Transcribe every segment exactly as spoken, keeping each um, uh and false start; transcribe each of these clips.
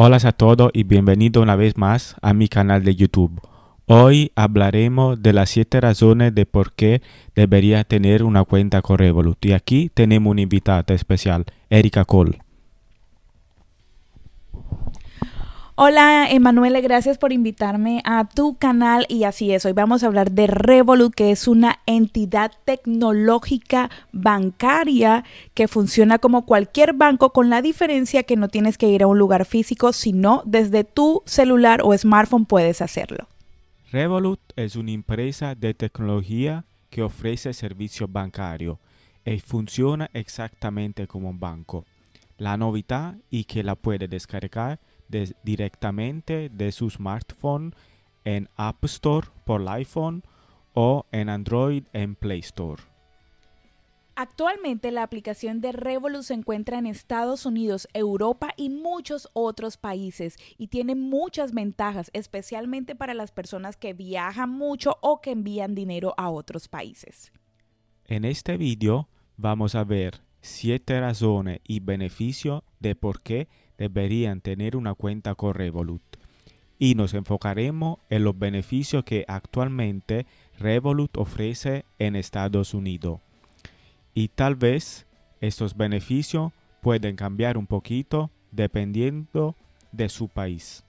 Hola a todos y bienvenidos una vez más a mi canal de YouTube. Hoy hablaremos de las siete razones de por qué deberías tener una cuenta con Revolut. Y aquí tenemos una invitada especial, Erika Cole. Hola Emanuele, gracias por invitarme a tu canal y así es, hoy vamos a hablar de Revolut, que es una entidad tecnológica bancaria que funciona como cualquier banco, con la diferencia que no tienes que ir a un lugar físico, sino desde tu celular o smartphone puedes hacerlo. Revolut es una empresa de tecnología que ofrece servicios bancarios y funciona exactamente como un banco. La novedad es que la puedes descargar De, directamente de su smartphone en App Store por el iPhone o en Android en Play Store. Actualmente la aplicación de Revolut se encuentra en Estados Unidos, Europa y muchos otros países y tiene muchas ventajas, especialmente para las personas que viajan mucho o que envían dinero a otros países. En este video vamos a ver siete razones y beneficios de por qué deberían tener una cuenta con Revolut y nos enfocaremos en los beneficios que actualmente Revolut ofrece en Estados Unidos. Y tal vez estos beneficios pueden cambiar un poquito dependiendo de su país.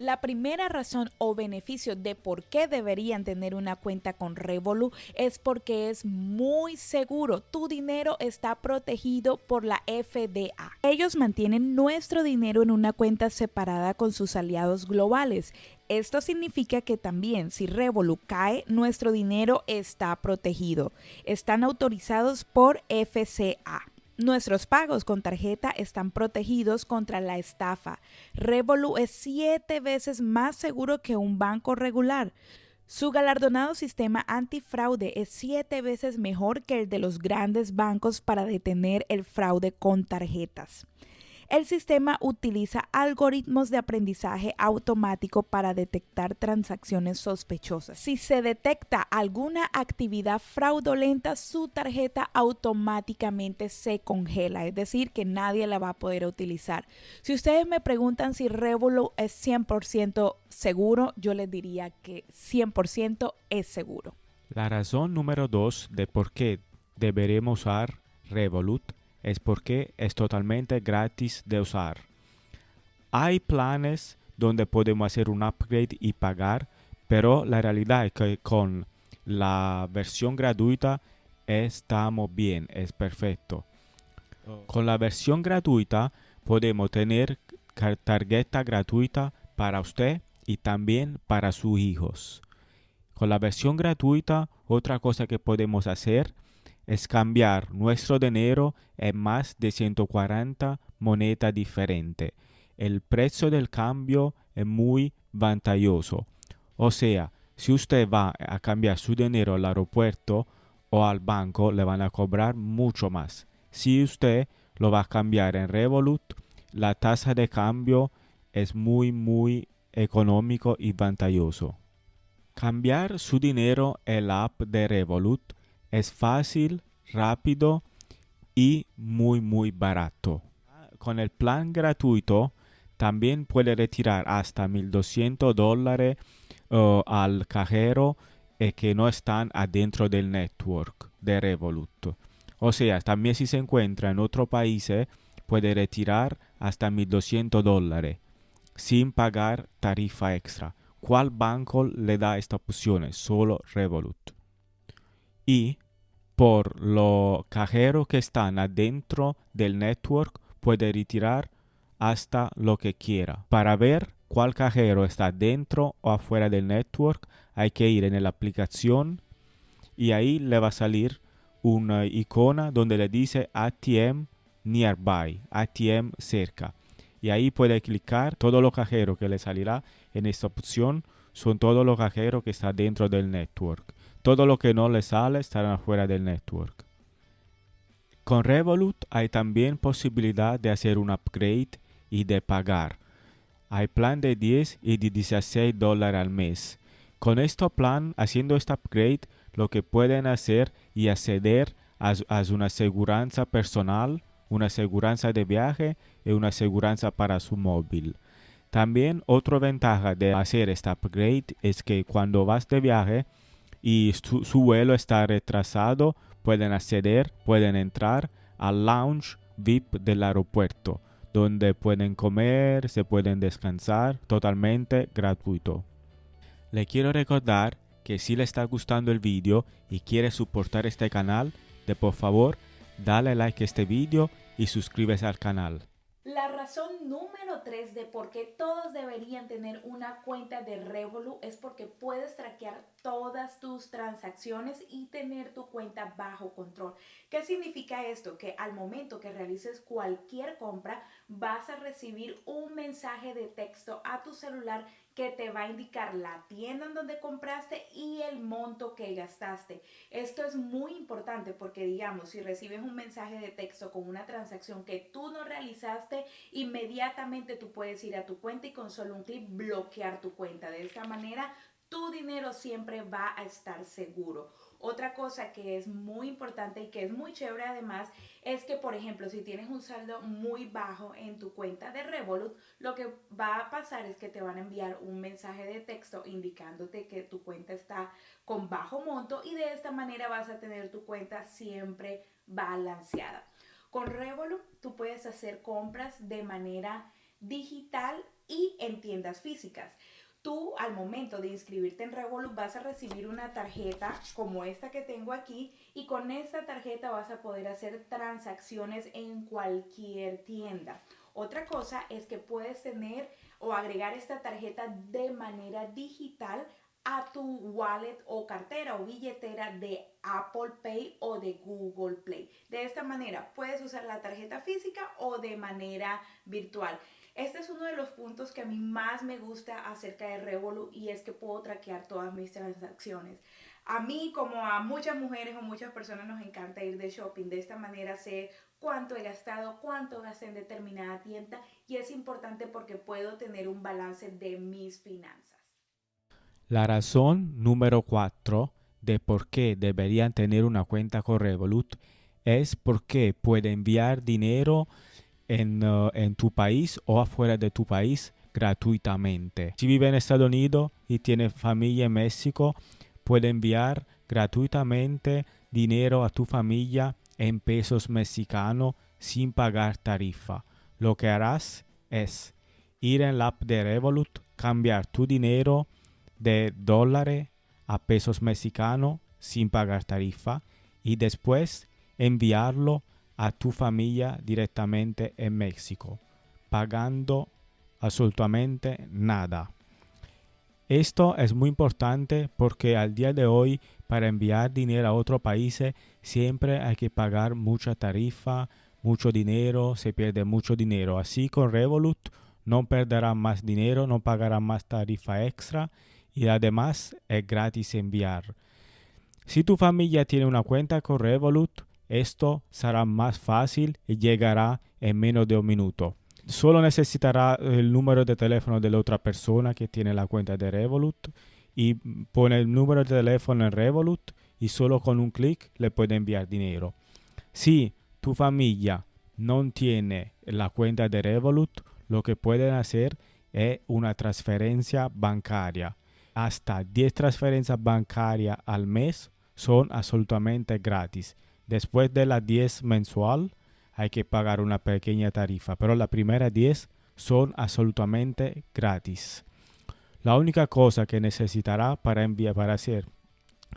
La primera razón o beneficio de por qué deberían tener una cuenta con Revolut es porque es muy seguro. Tu dinero está protegido por la F D A. Ellos mantienen nuestro dinero en una cuenta separada con sus aliados globales. Esto significa que también si Revolut cae, nuestro dinero está protegido. Están autorizados por F C A. Nuestros pagos con tarjeta están protegidos contra la estafa. Revolut es siete veces más seguro que un banco regular. Su galardonado sistema antifraude es siete veces mejor que el de los grandes bancos para detener el fraude con tarjetas. El sistema utiliza algoritmos de aprendizaje automático para detectar transacciones sospechosas. Si se detecta alguna actividad fraudulenta, su tarjeta automáticamente se congela, es decir, que nadie la va a poder utilizar. Si ustedes me preguntan si Revolut es cien por ciento seguro, yo les diría que cien por ciento es seguro. La razón número dos de por qué deberemos usar Revolut es porque es totalmente gratis de usar. Hay planes donde podemos hacer un upgrade y pagar, pero la realidad es que con la versión gratuita estamos bien, es perfecto. Con la versión gratuita podemos tener tarjeta gratuita para usted y también para sus hijos. Con la versión gratuita, otra cosa que podemos hacer es cambiar nuestro dinero en más de ciento cuarenta monedas diferentes. El precio del cambio es muy ventajoso. O sea, si usted va a cambiar su dinero al aeropuerto o al banco, le van a cobrar mucho más. Si usted lo va a cambiar en Revolut, la tasa de cambio es muy, muy económico y ventajoso. Cambiar su dinero en la app de Revolut es fácil, rápido y muy muy barato. Con el plan gratuito también puede retirar hasta mil doscientos dólares uh, al cajero eh, que no están adentro del network de Revolut. O sea, también si se encuentra en otro país eh, puede retirar hasta mil doscientos dólares sin pagar tarifa extra. ¿Cuál banco le da esta opción? Solo Revolut. Y por los cajeros que están adentro del network puede retirar hasta lo que quiera. Para ver cuál cajero está dentro o afuera del network hay que ir en la aplicación y ahí le va a salir una icona donde le dice A T M nearby, A T M cerca. Y ahí puede clicar. Todos los cajeros que le salirá en esta opción son todos los cajeros que están dentro del network. Todo lo que no le sale estará afuera del network. Con Revolut hay también posibilidad de hacer un upgrade y de pagar. Hay plan de diez y de dieciséis dólares al mes. Con este plan, haciendo este upgrade, lo que pueden hacer es acceder a, a una aseguranza personal una aseguranza de viaje y una aseguranza para su móvil. También otra ventaja de hacer este upgrade es que cuando vas de viaje y su, su vuelo está retrasado, pueden acceder, pueden entrar al lounge V I P del aeropuerto, donde pueden comer, se pueden descansar, totalmente gratuito. Le quiero recordar que si le está gustando el vídeo y quiere soportar este canal, de por favor dale like a este vídeo y suscríbete al canal. La razón número tres de por qué todos deberían tener una cuenta de Revolut es porque puedes traquear todas tus transacciones y tener tu cuenta bajo control. ¿Qué significa esto? Que al momento que realices cualquier compra vas a recibir un mensaje de texto a tu celular que te va a indicar la tienda en donde compraste y el monto que gastaste. Esto es muy importante porque, digamos, si recibes un mensaje de texto con una transacción que tú no realizaste, inmediatamente tú puedes ir a tu cuenta y con solo un clic bloquear tu cuenta. De esta manera, tu dinero siempre va a estar seguro. Otra cosa que es muy importante y que es muy chévere además es que, por ejemplo, si tienes un saldo muy bajo en tu cuenta de Revolut, lo que va a pasar es que te van a enviar un mensaje de texto indicándote que tu cuenta está con bajo monto y de esta manera vas a tener tu cuenta siempre balanceada. Con Revolut tú puedes hacer compras de manera digital y en tiendas físicas. Tú al momento de inscribirte en Revolut vas a recibir una tarjeta como esta que tengo aquí y con esta tarjeta vas a poder hacer transacciones en cualquier tienda. Otra cosa es que puedes tener o agregar esta tarjeta de manera digital a tu wallet o cartera o billetera de Apple Pay o de Google Play. De esta manera puedes usar la tarjeta física o de manera virtual. Este es uno de los puntos que a mí más me gusta acerca de Revolut y es que puedo traquear todas mis transacciones. A mí, como a muchas mujeres o muchas personas, nos encanta ir de shopping. De esta manera sé cuánto he gastado, cuánto gasté en determinada tienda y es importante porque puedo tener un balance de mis finanzas. La razón número cuatro de por qué deberían tener una cuenta con Revolut es porque puede enviar dinero En, uh, en tu país o afuera de tu país gratuitamente. Si vive en Estados Unidos y tiene familia en México, puede enviar gratuitamente dinero a tu familia en pesos mexicanos sin pagar tarifa. Lo que harás es ir en la app de Revolut, cambiar tu dinero de dólares a pesos mexicanos sin pagar tarifa y después enviarlo a tu familia directamente en México, pagando absolutamente nada. Esto es muy importante porque al día de hoy, para enviar dinero a otros países, siempre hay que pagar mucha tarifa, mucho dinero, se pierde mucho dinero. Así con Revolut no perderá más dinero, no pagará más tarifa extra y además es gratis enviar. Si tu familia tiene una cuenta con Revolut, esto será más fácil y llegará en menos de un minuto. Solo necesitará el número de teléfono de la otra persona que tiene la cuenta de Revolut y pone el número de teléfono en Revolut y solo con un clic le puede enviar dinero. Si tu familia no tiene la cuenta de Revolut, lo que pueden hacer es una transferencia bancaria. Hasta diez transferencias bancarias al mes son absolutamente gratis. Después de las diez mensual hay que pagar una pequeña tarifa, pero las primeras diez son absolutamente gratis. La única cosa que necesitará para enviar, para hacer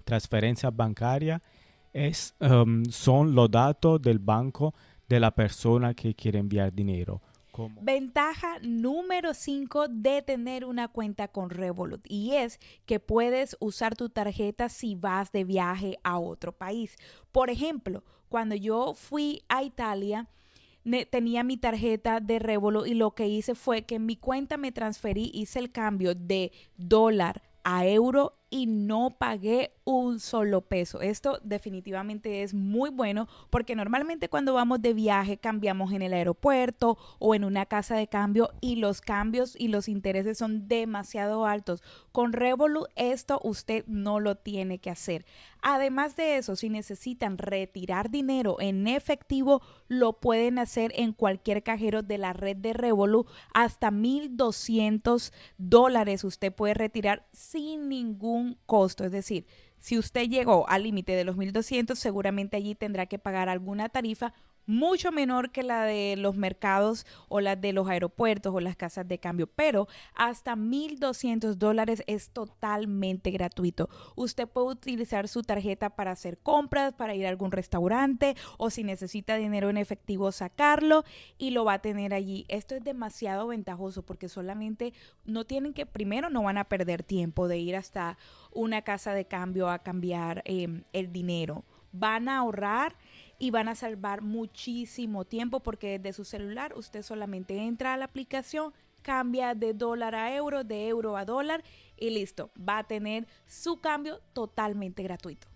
transferencias bancarias es, um, son los datos del banco de la persona que quiere enviar dinero. ¿Cómo? Ventaja número cinco de tener una cuenta con Revolut y es que puedes usar tu tarjeta si vas de viaje a otro país. Por ejemplo, cuando yo fui a Italia, tenía mi tarjeta de Revolut y lo que hice fue que en mi cuenta me transferí, hice el cambio de dólar a euro y no pagué un solo peso. Esto definitivamente es muy bueno porque normalmente cuando vamos de viaje cambiamos en el aeropuerto o en una casa de cambio y los cambios y los intereses son demasiado altos. Con Revolut esto usted no lo tiene que hacer. Además de eso, si necesitan retirar dinero en efectivo, lo pueden hacer en cualquier cajero de la red de Revolut. Hasta mil doscientos dólares usted puede retirar sin ningún costo. Es decir, si usted llegó al límite de los mil doscientos, seguramente allí tendrá que pagar alguna tarifa mucho menor que la de los mercados o la de los aeropuertos o las casas de cambio, pero hasta mil doscientos dólares es totalmente gratuito. Usted puede utilizar su tarjeta para hacer compras, para ir a algún restaurante o si necesita dinero en efectivo sacarlo y lo va a tener allí. Esto es demasiado ventajoso porque solamente no tienen que, primero no van a perder tiempo de ir hasta una casa de cambio a cambiar eh, el dinero. Van a ahorrar y van a salvar muchísimo tiempo porque desde su celular usted solamente entra a la aplicación, cambia de dólar a euro, de euro a dólar y listo, va a tener su cambio totalmente gratuito.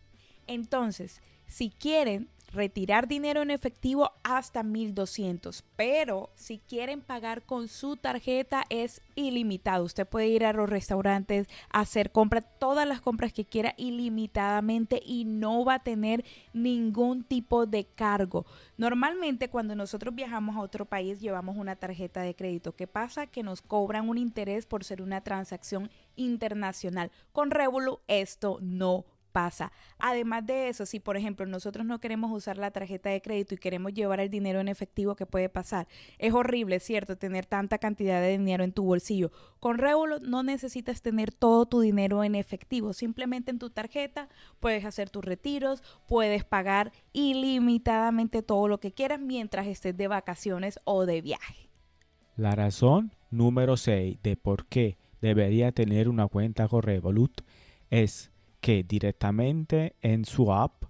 Entonces, si quieren retirar dinero en efectivo hasta mil doscientos, pero si quieren pagar con su tarjeta es ilimitado. Usted puede ir a los restaurantes, hacer compras, todas las compras que quiera ilimitadamente y no va a tener ningún tipo de cargo. Normalmente cuando nosotros viajamos a otro país llevamos una tarjeta de crédito. ¿Qué pasa? Que nos cobran un interés por ser una transacción internacional. Con Revolut esto no pasa. Además de eso, si por ejemplo nosotros no queremos usar la tarjeta de crédito y queremos llevar el dinero en efectivo, ¿qué puede pasar? Es horrible, ¿cierto? Tener tanta cantidad de dinero en tu bolsillo. Con Revolut no necesitas tener todo tu dinero en efectivo. Simplemente en tu tarjeta puedes hacer tus retiros, puedes pagar ilimitadamente todo lo que quieras mientras estés de vacaciones o de viaje. La razón número seis de por qué debería tener una cuenta con Revolut es que directamente en su app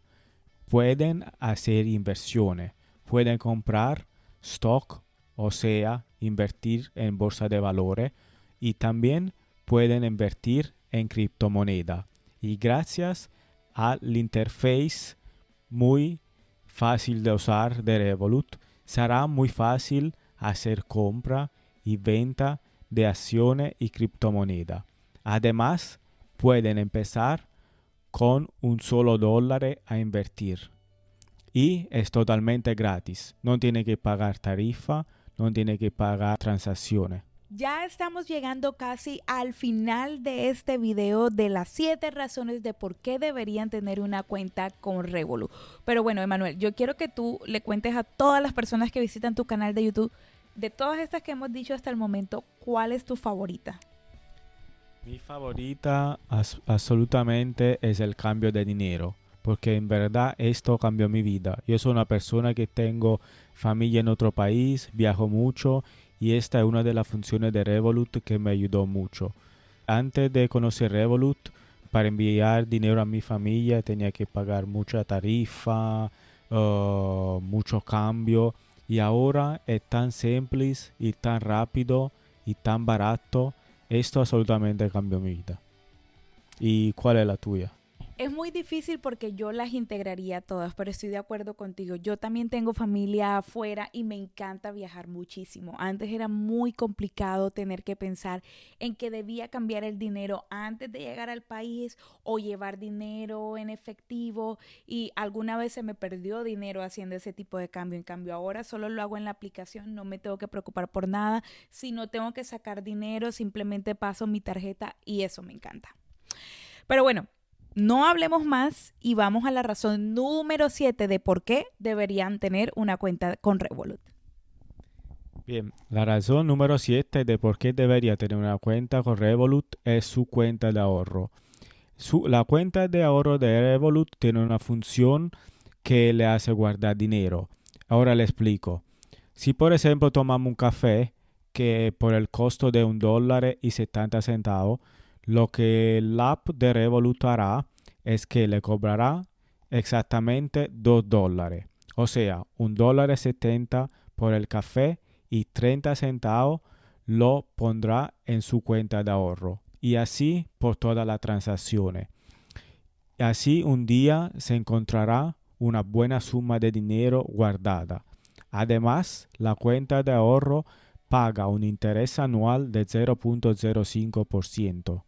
pueden hacer inversiones, pueden comprar stock, o sea, invertir en bolsa de valores y también pueden invertir en criptomoneda. Y gracias al interface muy fácil de usar de Revolut, será muy fácil hacer compra y venta de acciones y criptomoneda. Además, pueden empezar con un solo dólar a invertir. Y es totalmente gratis. No tiene que pagar tarifa, no tiene que pagar transacciones. Ya estamos llegando casi al final de este video de las siete razones de por qué deberían tener una cuenta con Revolut. Pero bueno, Emanuel, yo quiero que tú le cuentes a todas las personas que visitan tu canal de YouTube, de todas estas que hemos dicho hasta el momento, ¿cuál es tu favorita? Mi favorita as- absolutamente es el cambio de dinero, porque en verdad esto cambió mi vida. Yo soy una persona que tengo familia en otro país, viajo mucho y esta es una de las funciones de Revolut que me ayudó mucho. Antes de conocer Revolut, para enviar dinero a mi familia tenía que pagar mucha tarifa, uh, mucho cambio y ahora es tan simple y tan rápido y tan barato. Esto absolutamente cambió mi vida. ¿Y cuál es la tuya? Es muy difícil porque yo las integraría todas, pero estoy de acuerdo contigo. Yo también tengo familia afuera y me encanta viajar muchísimo. Antes era muy complicado tener que pensar en que debía cambiar el dinero antes de llegar al país o llevar dinero en efectivo y alguna vez se me perdió dinero haciendo ese tipo de cambio. En cambio ahora solo lo hago en la aplicación, no me tengo que preocupar por nada. Si no tengo que sacar dinero, simplemente paso mi tarjeta y eso me encanta. Pero bueno, no hablemos más y vamos a la razón número siete de por qué deberían tener una cuenta con Revolut. Bien, la razón número siete de por qué debería tener una cuenta con Revolut es su cuenta de ahorro. Su, la cuenta de ahorro de Revolut tiene una función que le hace guardar dinero. Ahora le explico. Si por ejemplo tomamos un café que por el costo de un dólar y setenta centavos, lo que la app de Revolut hará es que le cobrará exactamente dos dólares. O sea, un dólar setenta por el café y treinta centavos lo pondrá en su cuenta de ahorro. y así por todas las transacciones. Así un día se encontrará una buena suma de dinero guardada. Además, la cuenta de ahorro paga un interés anual de cero punto cero cinco por ciento.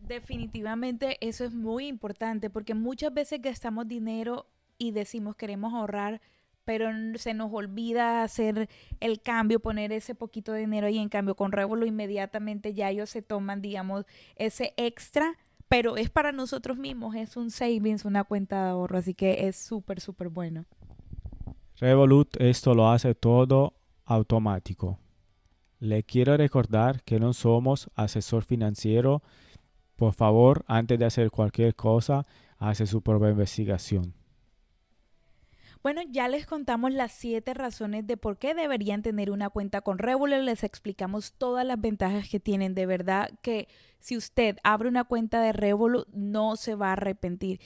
Definitivamente eso es muy importante, porque muchas veces gastamos dinero y decimos queremos ahorrar, pero se nos olvida hacer el cambio, poner ese poquito de dinero, y en cambio con Révolo inmediatamente ya ellos se toman, digamos, ese extra, pero es para nosotros mismos, es un savings, una cuenta de ahorro, así que es súper, súper bueno. Revolut esto lo hace todo automático. Le quiero recordar que no somos asesor financiero. Por favor, antes de hacer cualquier cosa, hace su propia investigación. Bueno, ya les contamos las siete razones de por qué deberían tener una cuenta con Révolo. Les explicamos todas las ventajas que tienen. De verdad que si usted abre una cuenta de Révolo, no se va a arrepentir.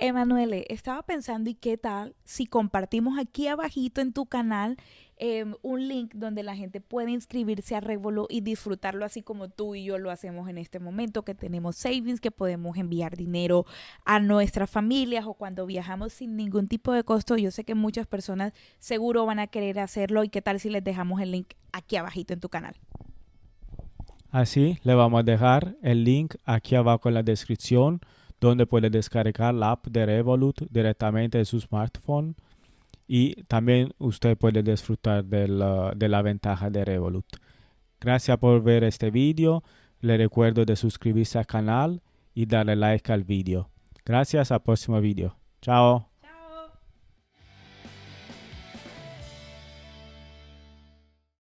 Emanuele, estaba pensando, ¿y qué tal si compartimos aquí abajito en tu canal eh, un link donde la gente puede inscribirse a Révolo y disfrutarlo así como tú y yo lo hacemos en este momento, que tenemos savings, que podemos enviar dinero a nuestras familias o cuando viajamos sin ningún tipo de costo? Yo sé que muchas personas seguro van a querer hacerlo, y qué tal si les dejamos el link aquí abajito en tu canal. Así, le vamos a dejar el link aquí abajo en la descripción, donde puede descargar la app de Revolut directamente de su smartphone, y también usted puede disfrutar de la, de la ventaja de Revolut. Gracias por ver este video. Le recuerdo de suscribirse al canal y darle like al video. Gracias, al próximo video. Chao.